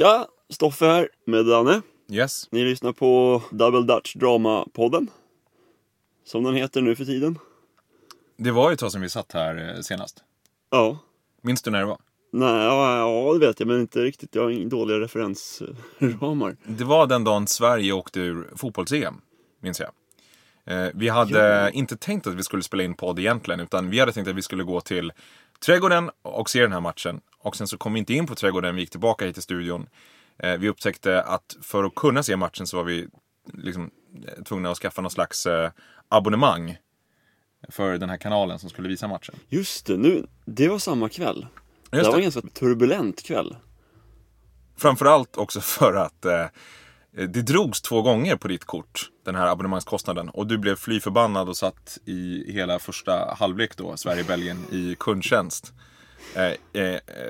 Tja, Stoffe här med Danne. Yes. Ni lyssnar på Double Dutch Drama-podden, som den heter nu för tiden. Det var ju ett tag som vi satt här senast. Ja. Minns du när det var? Nej, ja, det vet jag, men inte riktigt. Jag har inga dåliga referensramar. Det var den dagen Sverige åkte ur fotbolls-EM, minns jag. Vi hade inte tänkt att vi skulle spela in podd egentligen, utan vi hade tänkt att vi skulle gå till trädgården och se den här matchen. Och sen så kom vi inte in på trädgården, vi gick tillbaka hit till studion. Vi upptäckte att för att kunna se matchen så var vi liksom tvungna att skaffa någon slags abonnemang för den här kanalen som skulle visa matchen. Just det, nu, det var samma kväll. Det var en ganska turbulent kväll. Framförallt också för att det drogs 2 gånger på ditt kort, den här abonnemangskostnaden. Och du blev fly förbannad och satt i hela första halvlek då, Sverige-Belgien, i kundtjänst.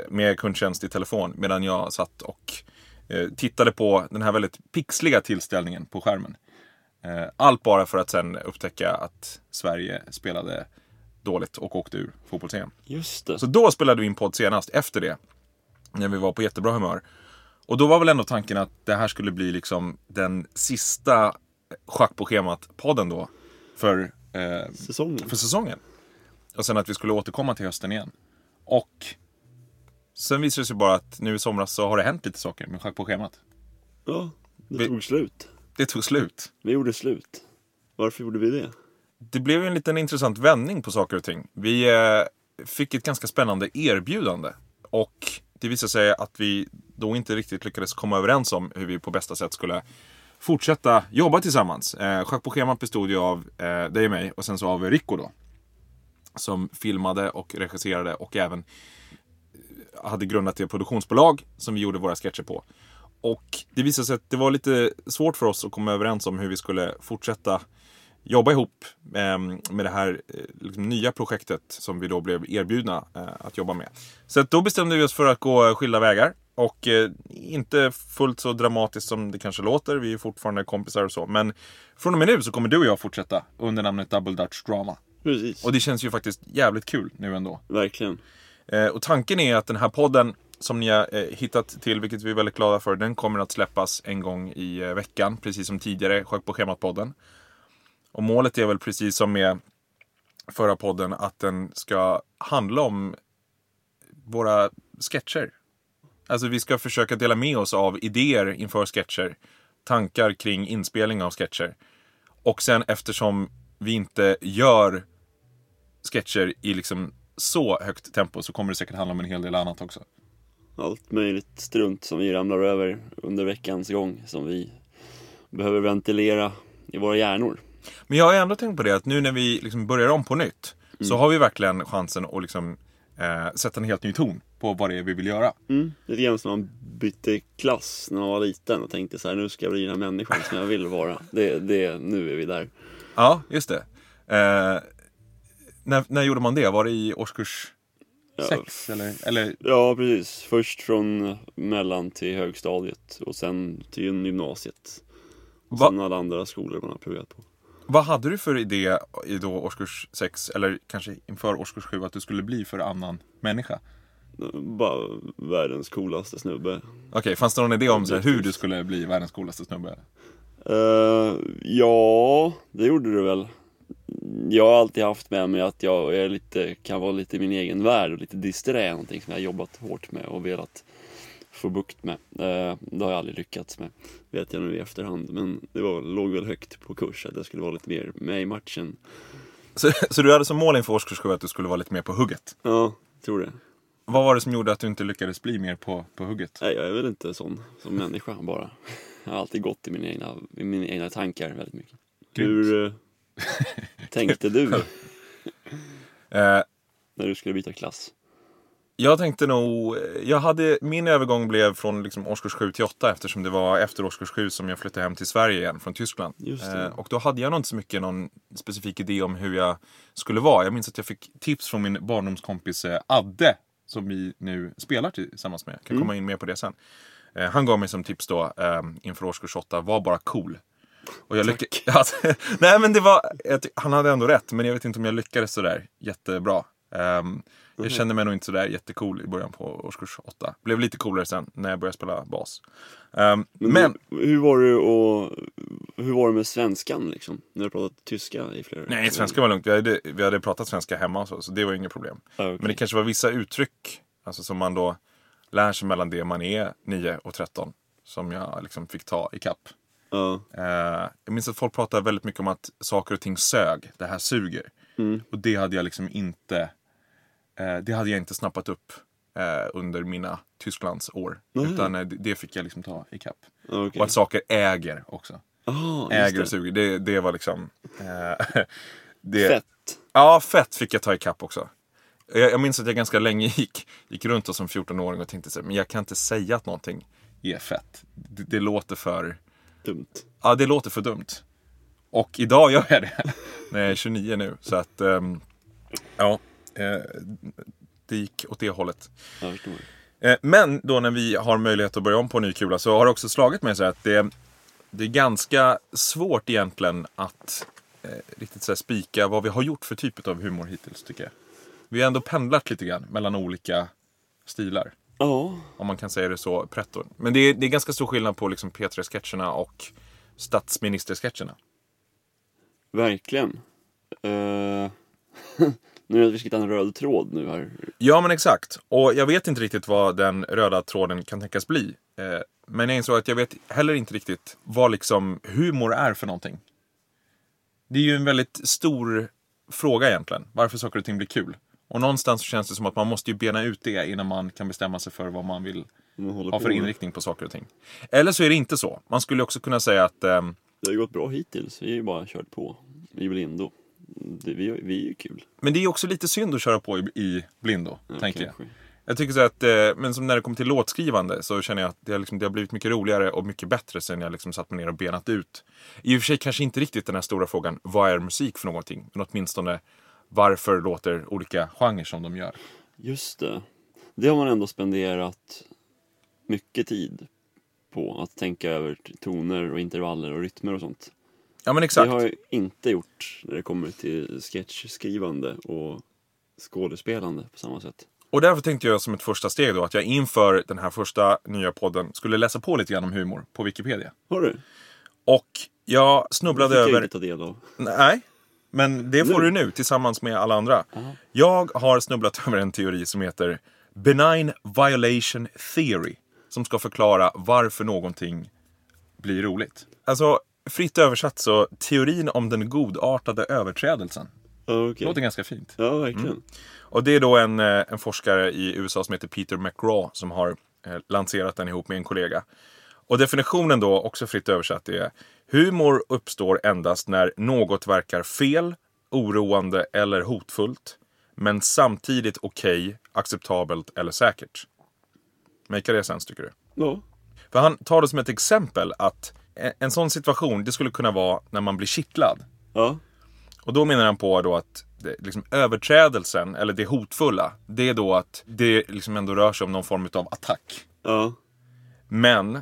Med kundtjänst i telefon, medan jag satt och tittade på den här väldigt pixliga tillställningen på skärmen. Allt bara för att sen upptäcka att Sverige spelade dåligt och åkte ur fotbollscenen. Just det. Så då spelade vi in podd senast efter det, när vi var på jättebra humör. Och då var väl ändå tanken att det här skulle bli liksom den sista Schack på schemat-podden då för säsongen. Och sen att vi skulle återkomma till hösten igen. Och sen visade det sig bara att nu i somras så har det hänt lite saker med Schack på schemat. Ja, det tog slut. Det tog slut. Vi gjorde slut. Varför gjorde vi det? Det blev en liten intressant vändning på saker och ting. Vi fick ett ganska spännande erbjudande. Och det visade sig att vi då inte riktigt lyckades komma överens om hur vi på bästa sätt skulle fortsätta jobba tillsammans. Schack på schemat bestod ju av dig och mig och sen så av Rikko då. Som filmade och regisserade och även hade grundat ett produktionsbolag som vi gjorde våra sketcher på. Och det visade sig att det var lite svårt för oss att komma överens om hur vi skulle fortsätta jobba ihop med det här liksom nya projektet som vi då blev erbjudna att jobba med. Så att då bestämde vi oss för att gå skilda vägar. Och inte fullt så dramatiskt som det kanske låter. Vi är fortfarande kompisar och så. Men från och med nu så kommer du och jag fortsätta under namnet Double Dutch Drama. Precis. Och det känns ju faktiskt jävligt kul nu ändå. Verkligen. Och tanken är att den här podden som ni har hittat till, vilket vi är väldigt glada för, den kommer att släppas en gång i veckan, precis som tidigare Schack på schemat-podden. Och målet är väl precis som med förra podden att den ska handla om våra sketcher. Alltså vi ska försöka dela med oss av idéer inför sketcher, tankar kring inspelning av sketcher. Och sen eftersom vi inte gör sketcher i liksom så högt tempo så kommer det säkert handla om en hel del annat också. Allt möjligt strunt som vi ramlar över under veckans gång som vi behöver ventilera i våra hjärnor. Men jag har ändå tänkt på det att nu när vi liksom börjar om på nytt så har vi verkligen chansen att liksom, sätta en helt ny ton på vad det är vi vill göra. Lite grann som man bytte klass när man var liten och tänkte så här: nu ska jag bli den här människan som jag vill vara. Nu är vi där. Ja, just det. När gjorde man det? Var det i årskurs 6? Ja, eller? Ja, precis. Först från mellan till högstadiet och sen till gymnasiet. Sen alla andra skolor man har pluggat på. Vad hade du för idé i då årskurs 6 eller kanske inför årskurs 7 att du skulle bli för annan människa? Bara världens coolaste snubbe. Okej, fanns det någon idé om så här, hur du skulle bli världens coolaste snubbe? Ja, det gjorde du väl. Jag har alltid haft med mig att jag är kan vara lite i min egen värld och lite disträ, någonting som jag har jobbat hårt med och velat få bukt med. Det har jag aldrig lyckats med, vet jag nu i efterhand, men det låg väl högt på kurs att jag skulle vara lite mer med i matchen. Så du hade som mål inför årskurs 7 att du skulle vara lite mer på hugget? Ja, tror det. Vad var det som gjorde att du inte lyckades bli mer på hugget? Nej, jag är väl inte sån som människa bara. Jag har alltid gått i mina egna tankar väldigt mycket. Hur tänkte du när du skulle byta klass? Jag tänkte nog... Min övergång blev från liksom årskurs 7 till 8 eftersom det var efter årskurs 7 som jag flyttade hem till Sverige igen från Tyskland. Och då hade jag nog inte så mycket någon specifik idé om hur jag skulle vara. Jag minns att jag fick tips från min barndomskompis Adde som vi nu spelar tillsammans med. Jag kan komma in mer på det sen. Han gav mig som tips då inför årskurs 8, var bara cool. Och jag lyckades... Nej men det var... Han hade ändå rätt men jag vet inte om jag lyckades sådär jättebra. Jag kände mig nog inte sådär jättecool i början på årskurs 8. Blev lite coolare sen när jag började spela bas. Men hur var det med svenskan liksom? När du pratade tyska i flera... Nej, svenska var lugnt. Vi hade pratat svenska hemma och så det var inget problem. Okay. Men det kanske var vissa uttryck alltså, som man då lär sig mellan det man är 9 och 13 som jag liksom fick ta i kapp. Jag minns att folk pratade väldigt mycket om att saker och ting sög. Det här suger. Mm. Och det hade jag liksom inte... det hade jag inte snappat upp under mina Tysklands år. Mm. Utan det fick jag liksom ta i kapp. Okay. Och att saker äger också. Äger och suger. Det var liksom... fett. Ja, fett fick jag ta i kapp också. Jag minns att jag ganska länge gick runt och som 14-åring och tänkte så här, men jag kan inte säga att någonting är fett. Det låter för... dumt. Ja, det låter för dumt. Och idag gör jag det. Nej, jag är 29 nu. Så att... ja... det gick åt det hållet. Ja, men då när vi har möjlighet att börja om på en ny kula så har det också slagit mig så att det är ganska svårt egentligen att riktigt så här spika vad vi har gjort för typ av humor hittills, tycker jag. Vi har ändå pendlat lite grann mellan olika stilar. Oh. Om man kan säga det så, pretton. Men det är ganska stor skillnad på liksom P3-sketcherna och statsministersketcherna. Verkligen. Nu har vi skrivit en röd tråd nu här. Ja, men exakt. Och jag vet inte riktigt vad den röda tråden kan tänkas bli. Men jag insåg att jag vet heller inte riktigt vad liksom humor är för någonting. Det är ju en väldigt stor fråga egentligen. Varför saker och ting blir kul. Och någonstans känns det som att man måste ju bena ut det innan man kan bestämma sig för vad man vill ha för inriktning på saker och ting. Eller så är det inte så. Man skulle också kunna säga att... det har ju gått bra hittills. Vi har ju bara kört på i blindo. Vi är ju kul. Men det är också lite synd att köra på i blindo, tänker jag. Jag tycker så att, men som när det kommer till låtskrivande så känner jag att det har blivit mycket roligare och mycket bättre sen jag liksom satt mig ner och benat ut. I och för sig kanske inte riktigt den här stora frågan, vad är musik för någonting? Men åtminstone, varför låter olika genrer som de gör? Just det. Det har man ändå spenderat mycket tid på, att tänka över toner och intervaller och rytmer och sånt. Ja, men exakt. Det har jag inte gjort när det kommer till sketchskrivande och skådespelande på samma sätt. Och därför tänkte jag som ett första steg då att jag inför den här första nya podden skulle läsa på lite grann om humor på Wikipedia. Har du? Och jag snubblade över... Jag fick inte ta del av. Nej, men det får du nu tillsammans med alla andra. Aha. Jag har snubblat över en teori som heter Benign Violation Theory som ska förklara varför någonting blir roligt. Alltså... fritt översatt så, teorin om den godartade överträdelsen. Okay. Låter ganska fint. Ja, verkligen. Mm. Och det är då en forskare i USA som heter Peter McGraw som har lanserat den ihop med en kollega. Och definitionen då, också fritt översatt, är: humor uppstår endast när något verkar fel, oroande eller hotfullt, men samtidigt okej, acceptabelt eller säkert. Märker det sen, tycker du? Ja. För han tar det som ett exempel att en sån situation, det skulle kunna vara när man blir kittlad. Ja. Och då menar han på då att det, liksom, överträdelsen, eller det hotfulla, det är då att det liksom ändå rör sig om någon form av attack. Ja. Men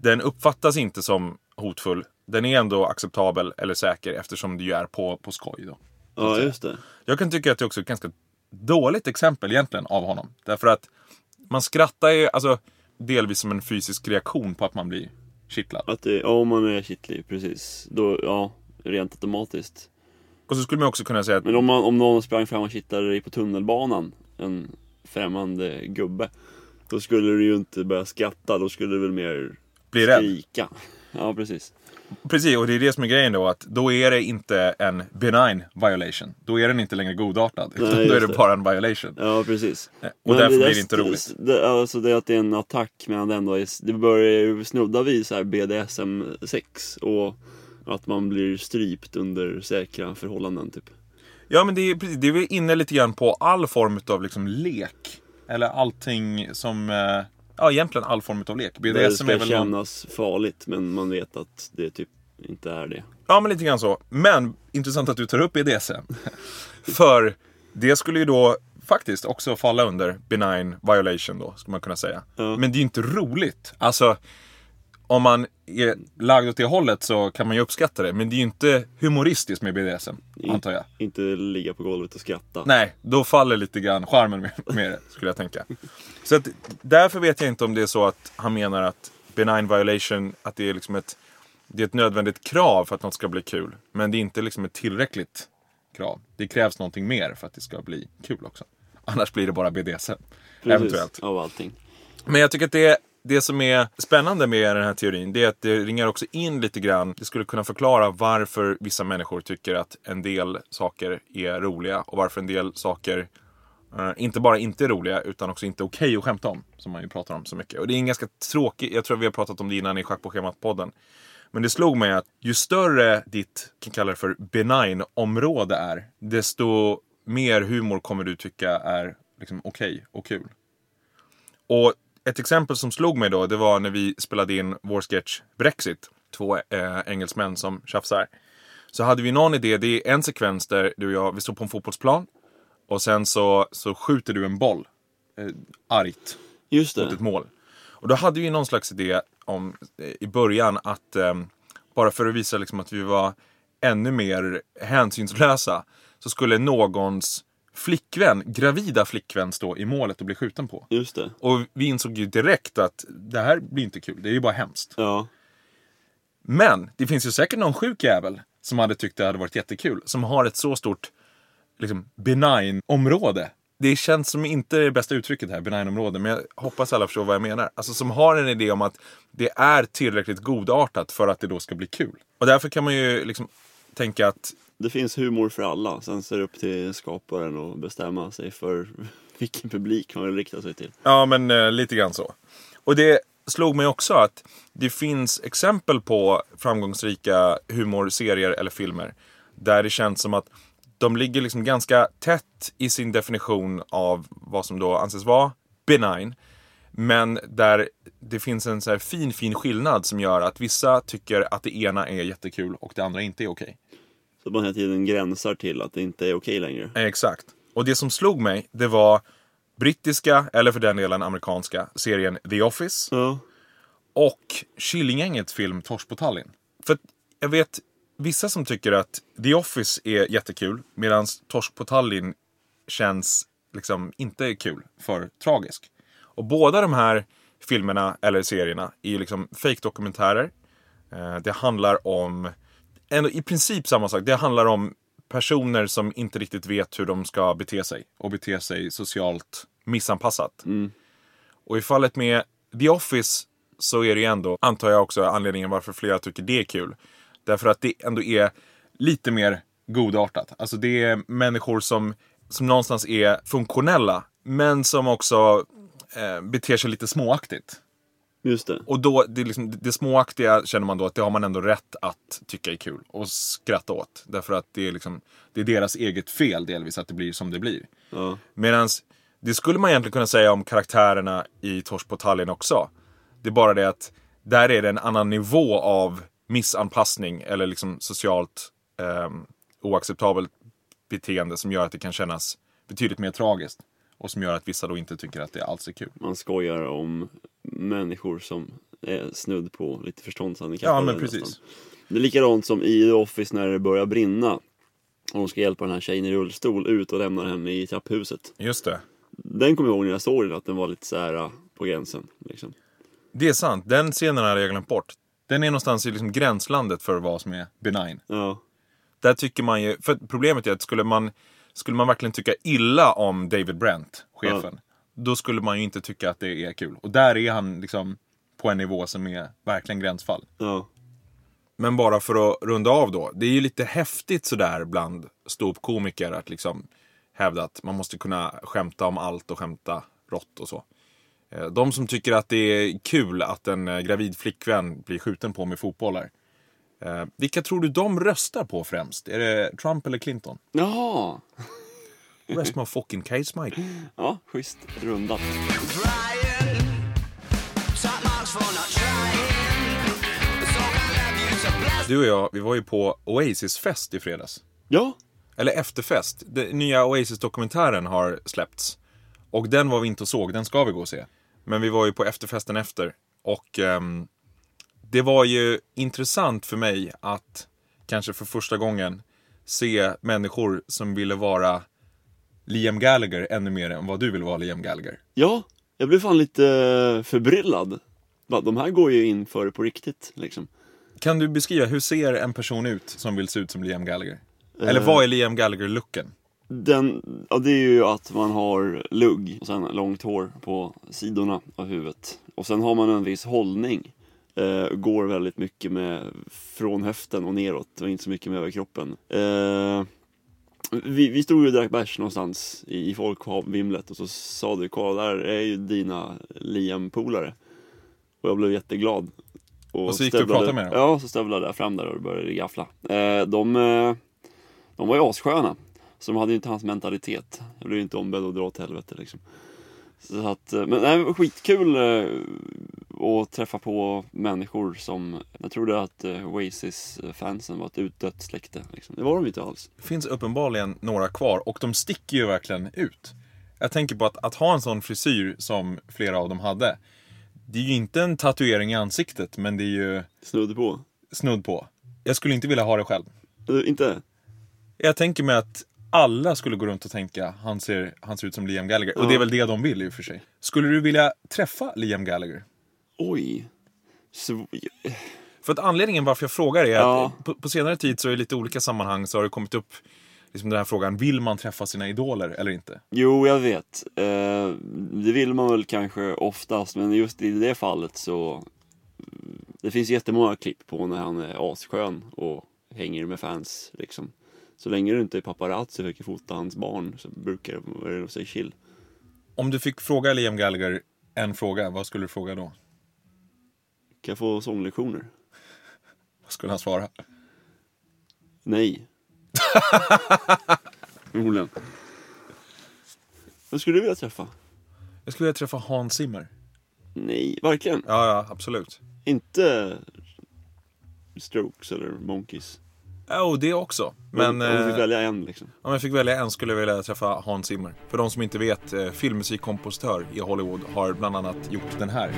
den uppfattas inte som hotfull. Den är ändå acceptabel eller säker eftersom det ju är på skoj då. Ja, just det. Jag kan tycka att det är också ett ganska dåligt exempel egentligen av honom. Därför att man skrattar ju alltså, delvis som en fysisk reaktion på att man blir kittlad. Att det, ja, om man är kittlig, precis. Då, ja, rent automatiskt. Och så skulle man också kunna säga att... men om någon sprang fram och kittlade dig på tunnelbanan, en främmande gubbe, då skulle du ju inte börja skratta, då skulle du väl mer bli skrika. Rädd. Ja, precis. Precis, och det är det som är grejen då, att då är det inte en benign violation. Då är den inte längre godartad, utan nej, då är det bara en violation. Ja, precis. Och men därför blir det inte roligt. Alltså det är att det är en attack, men ändå det börjar ju snudda vid så här BDSM-sex och att man blir strypt under säkra förhållanden, typ. Ja, men det är väl inne lite grann på all form av liksom lek. Eller allting som... ja, egentligen all form av lek. BDSM det ska är väl kännas farligt, men man vet att det typ inte är det. Ja, men lite grann så. Men intressant att du tar upp BDSM. För det skulle ju då faktiskt också falla under benign violation då, skulle man kunna säga. Ja. Men det är ju inte roligt. Alltså, om man är lagd åt det hållet så kan man ju uppskatta det. Men det är ju inte humoristiskt med BDSM, antar jag. Inte ligga på golvet och skratta. Nej, då faller lite grann charmen med det, skulle jag tänka. Så att, därför vet jag inte om det är så att han menar att benign violation, att det är liksom ett nödvändigt krav för att något ska bli kul. Men det är inte liksom ett tillräckligt krav. Det krävs någonting mer för att det ska bli kul också. Annars blir det bara BDSM. Precis, eventuellt. Av allting. Men jag tycker att det som är spännande med den här teorin, det är att det ringar också in lite grann. Det skulle kunna förklara varför vissa människor tycker att en del saker är roliga. Och varför en del saker inte bara inte är roliga, utan också inte okej att skämta om. Som man ju pratar om så mycket. Och det är en ganska tråkig, jag tror vi har pratat om det innan i Schack på schemat-podden. Men det slog mig att ju större ditt, kan kalla det för benign område är, desto mer humor kommer du tycka är liksom okej och kul. Och ett exempel som slog mig då, det var när vi spelade in vår sketch Brexit. Två engelsmän som tjafsar. Så hade vi någon idé, det är en sekvens där du och jag, vi står på en fotbollsplan. Och sen så skjuter du en boll argt mot ett mål. Och då hade vi någon slags idé om i början att bara för att visa liksom att vi var ännu mer hänsynslösa, så skulle någons gravida flickvän stå i målet och bli skjuten på. Just det. Och vi insåg ju direkt att det här blir inte kul, det är ju bara hemskt. Ja. Men det finns ju säkert någon sjuk jävel som hade tyckt det hade varit jättekul, som har ett så stort liksom benign område. Det känns som inte det bästa uttrycket här, benign område, men jag hoppas alla förstår vad jag menar. Alltså som har en idé om att det är tillräckligt godartat för att det då ska bli kul. Och därför kan man ju liksom tänka att det finns humor för alla. Sen ser det upp till skaparen att bestämma sig för vilken publik man vill rikta sig till. Ja, men lite grann så. Och det slog mig också att det finns exempel på framgångsrika humorserier eller filmer där det känns som att de ligger liksom ganska tätt i sin definition av vad som då anses vara benign. Men där det finns en så här fin skillnad som gör att vissa tycker att det ena är jättekul och det andra inte är okej. Så man hela tiden gränsar till att det inte är okej längre. Exakt. Och det som slog mig, det var brittiska, eller för den delen amerikanska, serien The Office. Ja. Och Killinggängets film Torsk på Tallinn. För jag vet vissa som tycker att The Office är jättekul, medan Torsk på Tallinn känns liksom inte kul, för tragisk. Och båda de här filmerna, eller serierna, är ju liksom fake-dokumentärer. Det handlar om i princip samma sak. Det handlar om personer som inte riktigt vet hur de ska bete sig. Och bete sig socialt missanpassat. Mm. Och i fallet med The Office så är det ändå, antar jag också, anledningen varför flera tycker det är kul. Därför att det ändå är lite mer godartat. Alltså det är människor som någonstans är funktionella. Men som också beter sig lite småaktigt. Just det. Och då, det, liksom, det småaktiga känner man då att det har man ändå rätt att tycka är kul och skratta åt. Därför att det är, liksom, det är deras eget fel delvis att det blir som det blir. Ja. Medan det skulle man egentligen kunna säga om karaktärerna i Torsk på Tallinn också. Det är bara det att där är det en annan nivå av missanpassning eller liksom socialt oacceptabelt beteende som gör att det kan kännas betydligt mer tragiskt. Och som gör att vissa då inte tycker att det alls är kul. Man skojar om människor som är snudd på lite förståndshandikappade. Ja, men precis. Nästan. Det är likadant som i The Office när det börjar brinna. Och de ska hjälpa den här tjejen i rullstol ut och lämna henne i trapphuset. Just det. Den kommer jag ihåg när jag såg den, att den var lite så här på gränsen. Liksom. Det är sant. Den scenen hade jag glömt bort. Den är någonstans i liksom gränslandet för vad som är benign. Ja. Där tycker man ju, för problemet är att skulle man verkligen tycka illa om David Brent, chefen, då skulle man ju inte tycka att det är kul. Och där är han liksom på en nivå som är verkligen gränsfall. Ja. Men bara för att runda av då, det är ju lite häftigt sådär bland ståuppkomiker att liksom hävda att man måste kunna skämta om allt och skämta rått och så. De som tycker att det är kul att en gravid flickvän blir skjuten på med fotbollar. Vilka tror du de röstar på främst? Är det Trump eller Clinton? Jaha! Rest my fucking case, mate. Ja, schysst rundat. Du och jag, vi var ju på Oasis-fest i fredags. Ja! Eller efterfest. Den nya Oasis-dokumentären har släppts. Och den var vi inte och såg, den ska vi gå och se. Men vi var ju på efterfesten efter. Och det var ju intressant för mig att kanske för första gången se människor som ville vara Liam Gallagher ännu mer än vad du vill vara Liam Gallagher. Ja, jag blev fan lite förbryllad. De här går ju in för det på riktigt liksom. Kan du beskriva, hur ser en person ut som vill se ut som Liam Gallagher? Eller vad är Liam Gallagher-looken? Ja, det är ju att man har lugg och sen långt hår på sidorna av huvudet. Och sen har man en viss hållning. Går väldigt mycket med från höften och neråt och inte så mycket med över kroppen. Vi stod ju och drack bärs någonstans i folkvimlet och så sa du, kolla där är ju dina Liam-polare. Och jag blev jätteglad. Och så gick du och pratade med dem? Ja, så stövlade jag fram där och började gaffla. De var ju assköna. Så de hade ju inte hans mentalitet. Jag blev inte ombedd att dra åt helvete liksom. Så att, men det var skitkul att träffa på människor som... Jag trodde att Oasis-fansen var ett utdött släkte. Liksom. Det var de inte alls. Det finns uppenbarligen några kvar och de sticker ju verkligen ut. Jag tänker på att ha en sån frisyr som flera av dem hade. Det är ju inte en tatuering i ansiktet, men det är ju... Snudd på. Jag skulle inte vilja ha det själv. Inte? Jag tänker mig att alla skulle gå runt och tänka han ser ut som Liam Gallagher. Ja. Och det är väl det de vill ju för sig. Skulle du vilja träffa Liam Gallagher? Oj. För att anledningen varför jag frågar är att på senare tid så är det lite olika sammanhang så har det kommit upp liksom den här frågan. Vill man träffa sina idoler eller inte? Jo, jag vet. Det vill man väl kanske oftast. Men just i det fallet så... Det finns jättemånga klipp på när han är asskön och hänger med fans liksom. Så länge du inte är paparazzi och försöker fota hans barn så brukar det vara chill. Om du fick fråga Liam Gallagher en fråga, vad skulle du fråga då? Kan jag få sånglektioner? Vad skulle han svara? Nej. Roland. Vad skulle du vilja träffa? Jag skulle vilja träffa Hans Zimmer. Nej, verkligen? Ja, absolut. Inte Strokes eller Monkeys? Ja, och det också. Men om du fick välja en liksom. Om jag fick välja en skulle jag vilja träffa Hans Zimmer. För de som inte vet, filmmusikkompositör i Hollywood har bland annat gjort den här.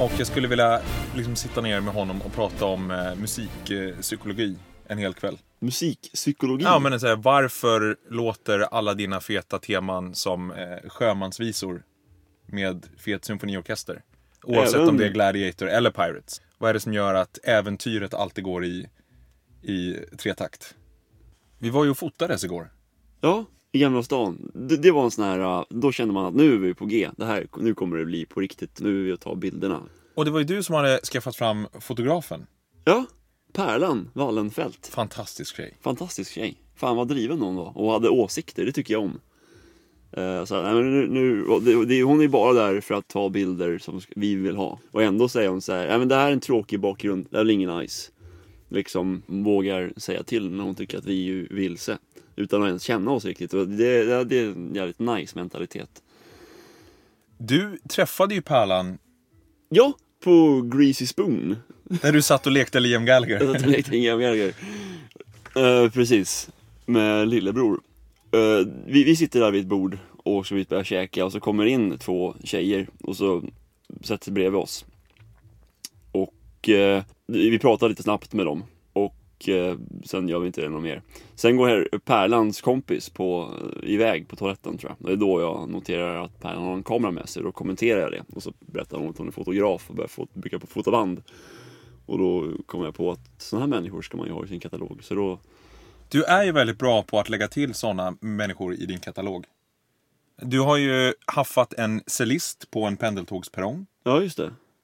Och jag skulle vilja liksom sitta ner med honom och prata om musikpsykologi. En hel kväll. Musikpsykologi? Ja, men här, varför låter alla dina feta teman som sjömansvisor med fet symfoniorkester? Oavsett om det är Gladiator eller Pirates. Vad är det som gör att äventyret alltid går i tretakt? Vi var ju och fotades igår. Ja, i Gamla stan. Det var en sån här, då kände man att nu är vi på G. Det här, nu kommer det bli på riktigt. Nu är vi att ta bilderna. Och det var ju du som hade skaffat fram fotografen. Ja. Pärlan Wallenfelt. Fantastisk tjej. Fan vad driven hon var. Och hade åsikter, det tycker jag om. Hon är ju bara där för att ta bilder som vi vill ha. Och ändå säger hon så här, men det här är en tråkig bakgrund. Det är ingen nice. Liksom vågar säga till när hon tycker att vi är vilse. Utan att ens känna oss riktigt. Och det är en jävligt nice mentalitet. Du träffade ju Pärlan. Ja, på Greasy Spoon. När du satt och lekte Liam Gallagher. Jag satt och lekte Liam Gallagher. Precis. Med lillebror. Vi sitter där vid ett bord och så vi börjar käka. Och så kommer in två tjejer. Och så sätter sig bredvid oss. Och vi pratar lite snabbt med dem. Och sen gör vi inte det någon mer. Sen går här Pärlans kompis iväg på toaletten tror jag. Det är då jag noterar att Pärlan har en kamera med sig. Då kommenterar jag det. Och så berättar hon att hon är fotograf och brukar på fotoband. Och då kommer jag på att såna här människor ska man ju ha i sin katalog. Så då... Du är ju väldigt bra på att lägga till såna människor i din katalog. Du har ju haffat en cellist på en pendeltågsperrong. Ja, just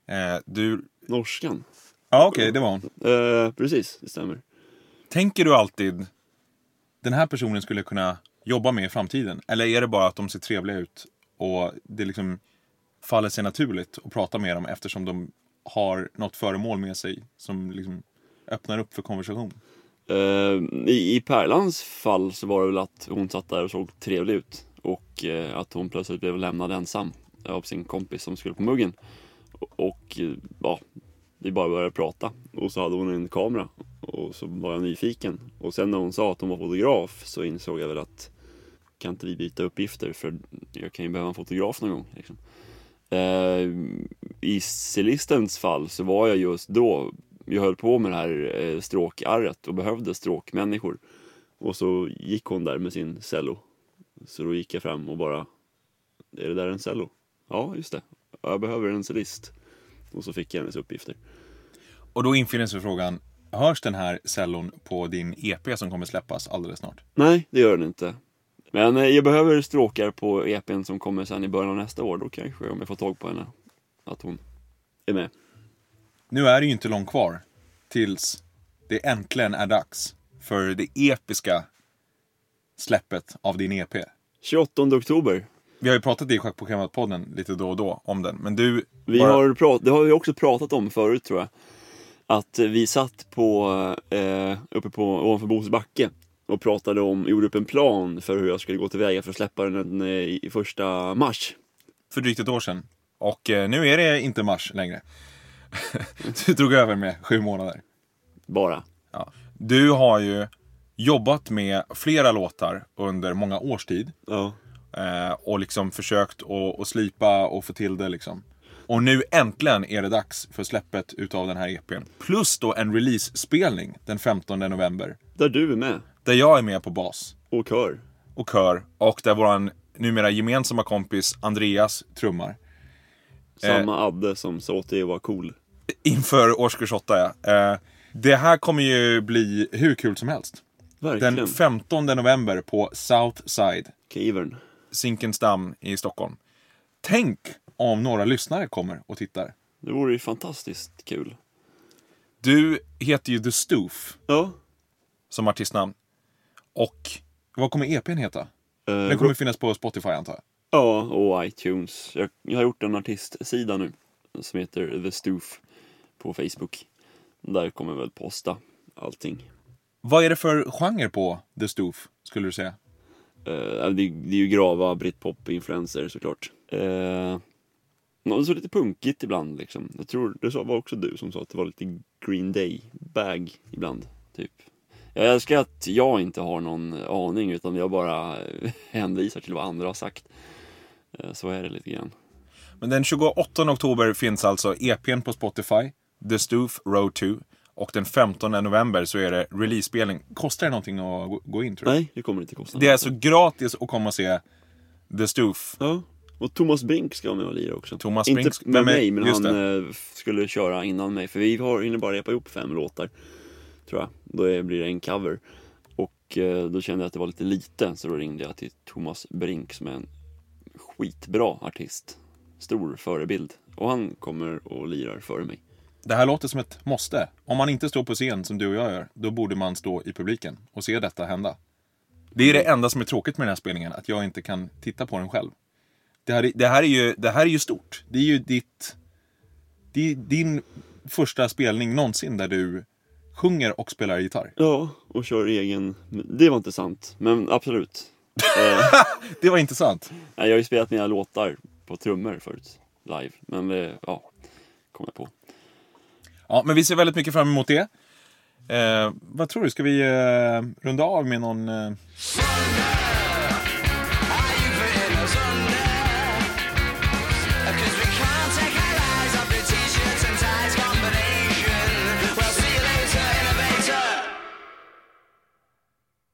det. Norskan. Ja, okej, det var hon. Precis, det stämmer. Tänker du alltid den här personen skulle kunna jobba med i framtiden? Eller är det bara att de ser trevliga ut och det liksom faller sig naturligt att prata med dem eftersom de har något föremål med sig som liksom öppnar upp för konversation? I Pärlans fall så var det väl att hon satt där och såg trevlig ut. Och att hon plötsligt blev lämnad ensam av sin kompis som skulle på muggen. Och ja, vi bara började prata. Och så hade hon en kamera. Och så var jag nyfiken. Och sen när hon sa att hon var fotograf så insåg jag väl att kan inte vi byta uppgifter, för jag kan ju behöva en fotograf någon gång liksom. I stylistens fall så var jag just då, jag höll på med det här stråkarret och behövde stråkmänniskor. Och så gick hon där med sin cello. Så då gick jag fram och bara, är det där en cello? Ja, just det. Jag behöver en cellist. Och så fick jag hennes uppgifter. Och då infinner sig frågan, hörs den här cellon på din EP som kommer släppas alldeles snart? Nej, det gör den inte. Men jag behöver stråkar på EPn som kommer sen i början av nästa år. Då kanske, om jag får tag på henne, att hon är med. Nu är det ju inte långt kvar tills det äntligen är dags för det episka släppet av din EP. 28 oktober. Vi har ju pratat i Schack på schemat-podden lite då och då om den. Men du... Det har vi också pratat om förut, tror jag. Att vi satt på, uppe på ovanför Bosbacke och pratade om, gjorde upp en plan för hur jag skulle gå tillväga för att släppa den i 1 mars. För drygt ett år sedan. Och nu är det inte mars längre. Du drog över med 7 månader. Bara. Ja. Du har ju jobbat med flera låtar under många års tid. Ja. Och liksom försökt att slipa och få till det liksom. Och nu äntligen är det dags för släppet utav den här EPn. Plus då en release-spelning den 15 november. Där du är med. Där jag är med på bas. Och kör. Och kör. Och där våran numera gemensamma kompis Andreas trummar. Samma Adde som sa att det var cool. Inför årskurs 8, ja. Det här kommer ju bli hur kul som helst. Verkligen. Den 15 november på Southside. Cavern. Sinkenstam i Stockholm. Tänk om några lyssnare kommer och tittar. Det vore ju fantastiskt kul. Du heter ju The Stoof. Ja. Som artistnamn. Och vad kommer EPn heta? Den kommer finnas på Spotify, antar jag. Ja, och iTunes. Jag har gjort en artistsida nu som heter The Stoof på Facebook. Där kommer jag väl posta allting. Vad är det för genre på The Stoof, skulle du säga? Det är ju grava britpop-influenser såklart. Det är så lite punkigt ibland liksom. Jag tror det var också du som sa att det var lite Green Day-bag ibland, typ. Jag älskar att jag inte har någon aning, utan jag bara hänvisar till vad andra har sagt. Så är det lite grann. Men den 28 oktober finns alltså EPn på Spotify, The Stoof Road 2. Och den 15 november så är det release-spelning. Kostar det någonting att gå in, tror du? Nej, det kommer inte kosta. Det är alltså gratis att komma och se The Stoof. Ja, och Thomas Brink ska vara med och lira också. Thomas Brink, inte med mig, men han det. Skulle köra innan mig. För vi hinner bara repa ihop 5 låtar, tror jag. Då blir det en cover. Och då kände jag att det var lite. Så då ringde jag till Thomas Brink som är en skitbra artist. Stor förebild. Och han kommer och lirar före mig. Det här låter som ett måste. Om man inte står på scen som du och jag gör, då borde man stå i publiken och se detta hända. Det är det enda som är tråkigt med den här spelningen, att jag inte kan titta på den själv. Det här är ju stort. Det är ju din första spelning någonsin där du sjunger och spelar gitarr. Ja, och kör egen... Det var inte sant, men absolut. Det var inte sant. Jag har ju spelat mina låtar på trummor förut, live. Men ja, kom jag på. Ja, men vi ser väldigt mycket fram emot det. Vad tror du? Ska vi runda av med någon...